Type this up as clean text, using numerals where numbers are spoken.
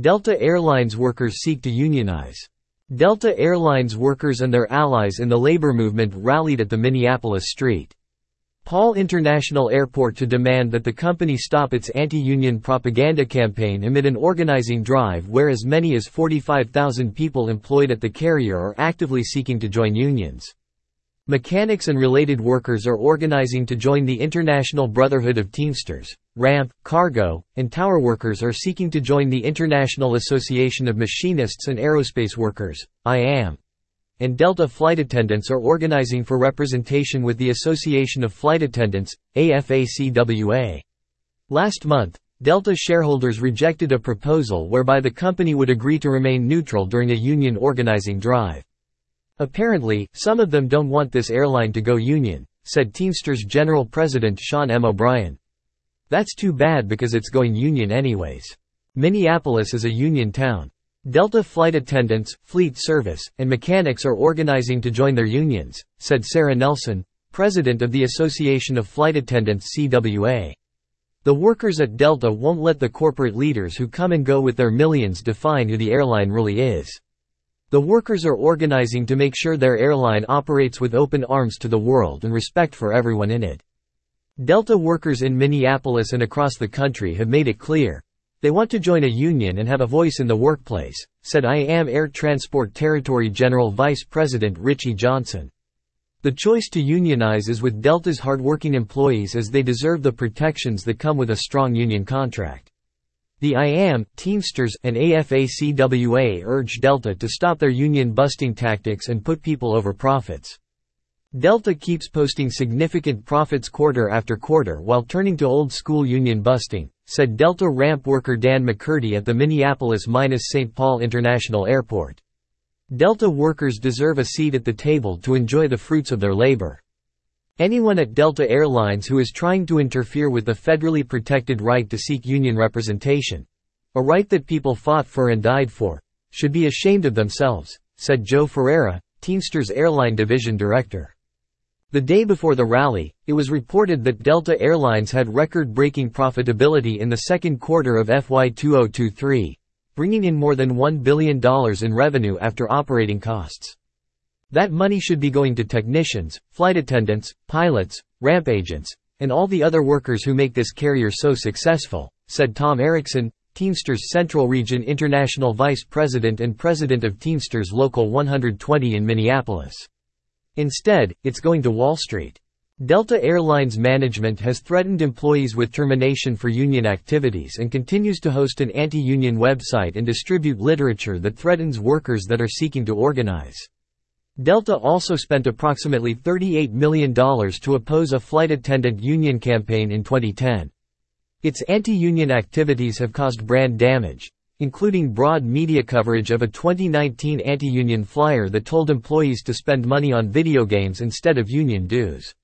Delta Airlines workers seek to unionize. Delta Airlines workers and their allies in the labor movement rallied at the Minneapolis St. Paul International Airport to demand that the company stop its anti-union propaganda campaign amid an organizing drive where as many as 45,000 people employed at the carrier are actively seeking to join unions. Mechanics and related workers are organizing to join the International Brotherhood of Teamsters. Ramp, cargo, and tower workers are seeking to join the International Association of Machinists and Aerospace Workers, IAM. And Delta flight attendants are organizing for representation with the Association of Flight Attendants, AFA-CWA. Last month, Delta shareholders rejected a proposal whereby the company would agree to remain neutral during a union organizing drive. Apparently, some of them don't want this airline to go union, said Teamsters General President Sean M. O'Brien. That's too bad because it's going union anyways. Minneapolis is a union town. Delta flight attendants, fleet service, and mechanics are organizing to join their unions, said Sarah Nelson, president of the Association of Flight Attendants CWA. The workers at Delta won't let the corporate leaders who come and go with their millions define who the airline really is. The workers are organizing to make sure their airline operates with open arms to the world and respect for everyone in it. Delta workers in Minneapolis and across the country have made it clear. They want to join a union and have a voice in the workplace, said IAM Air Transport Territory General Vice President Richie Johnson. The choice to unionize is with Delta's hardworking employees as they deserve the protections that come with a strong union contract. The IAM, Teamsters, and AFA-CWA urge Delta to stop their union-busting tactics and put people over profits. Delta keeps posting significant profits quarter after quarter while turning to old-school union-busting, said Delta ramp worker Dan McCurdy at the Minneapolis-St. Paul International Airport. Delta workers deserve a seat at the table to enjoy the fruits of their labor. Anyone at Delta Airlines who is trying to interfere with the federally protected right to seek union representation, a right that people fought for and died for, should be ashamed of themselves, said Joe Ferreira, Teamsters Airline Division Director. The day before the rally, it was reported that Delta Airlines had record-breaking profitability in the second quarter of FY 2023, bringing in more than $1 billion in revenue after operating costs. That money should be going to technicians, flight attendants, pilots, ramp agents, and all the other workers who make this carrier so successful, said Tom Erickson, Teamsters Central Region International Vice President and President of Teamsters Local 120 in Minneapolis. Instead, it's going to Wall Street. Delta Airlines management has threatened employees with termination for union activities and continues to host an anti-union website and distribute literature that threatens workers that are seeking to organize. Delta also spent approximately $38 million to oppose a flight attendant union campaign in 2010. Its anti-union activities have caused brand damage, including broad media coverage of a 2019 anti-union flyer that told employees to spend money on video games instead of union dues.